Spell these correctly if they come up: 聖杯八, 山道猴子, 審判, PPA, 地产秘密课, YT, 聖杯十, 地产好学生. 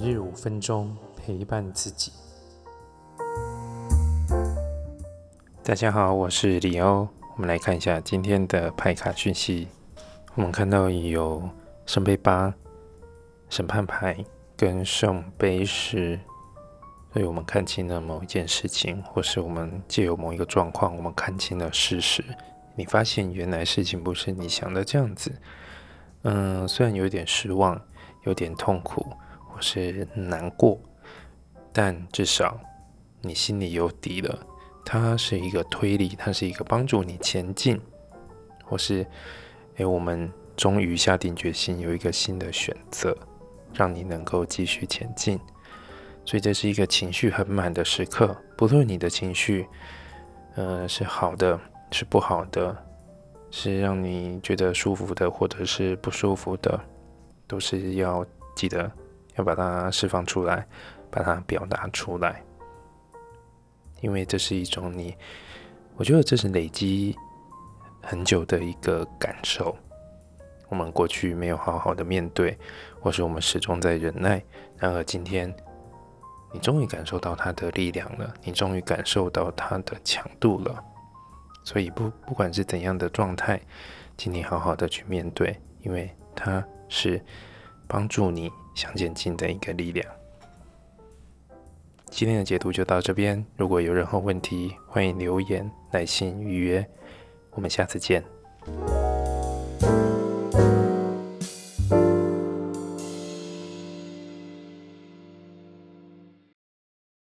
日5分钟陪伴自己。大家好，我是李欧。我们来看一下今天的牌卡讯息。我们看到有圣杯8、审判牌跟圣杯10，所以我们看清了某一件事情，或是我们藉由某一个状况，我们看清了事实。你发现原来事情不是你想的这样子，虽然有点失望，有点痛苦，或是难过，但至少你心里有底了。它是一个推理，它是一个帮助你前进，或是我们终于下定决心，有一个新的选择，让你能够继续前进。所以这是一个情绪很满的时刻，不论你的情绪是好的，是不好的，是让你觉得舒服的，或者是不舒服的，都是要记得要把它释放出来，把它表达出来。因为这是一种我觉得这是累积很久的一个感受。我们过去没有好好的面对，或是我们始终在忍耐，然而今天你终于感受到它的力量了，你终于感受到它的强度了。所以不管是怎样的状态，请你好好的去面对，因为它是帮助你向前进的一个力量。今天的解读就到这边，如果有任何问题，欢迎留言、来信、预约，我们下次见。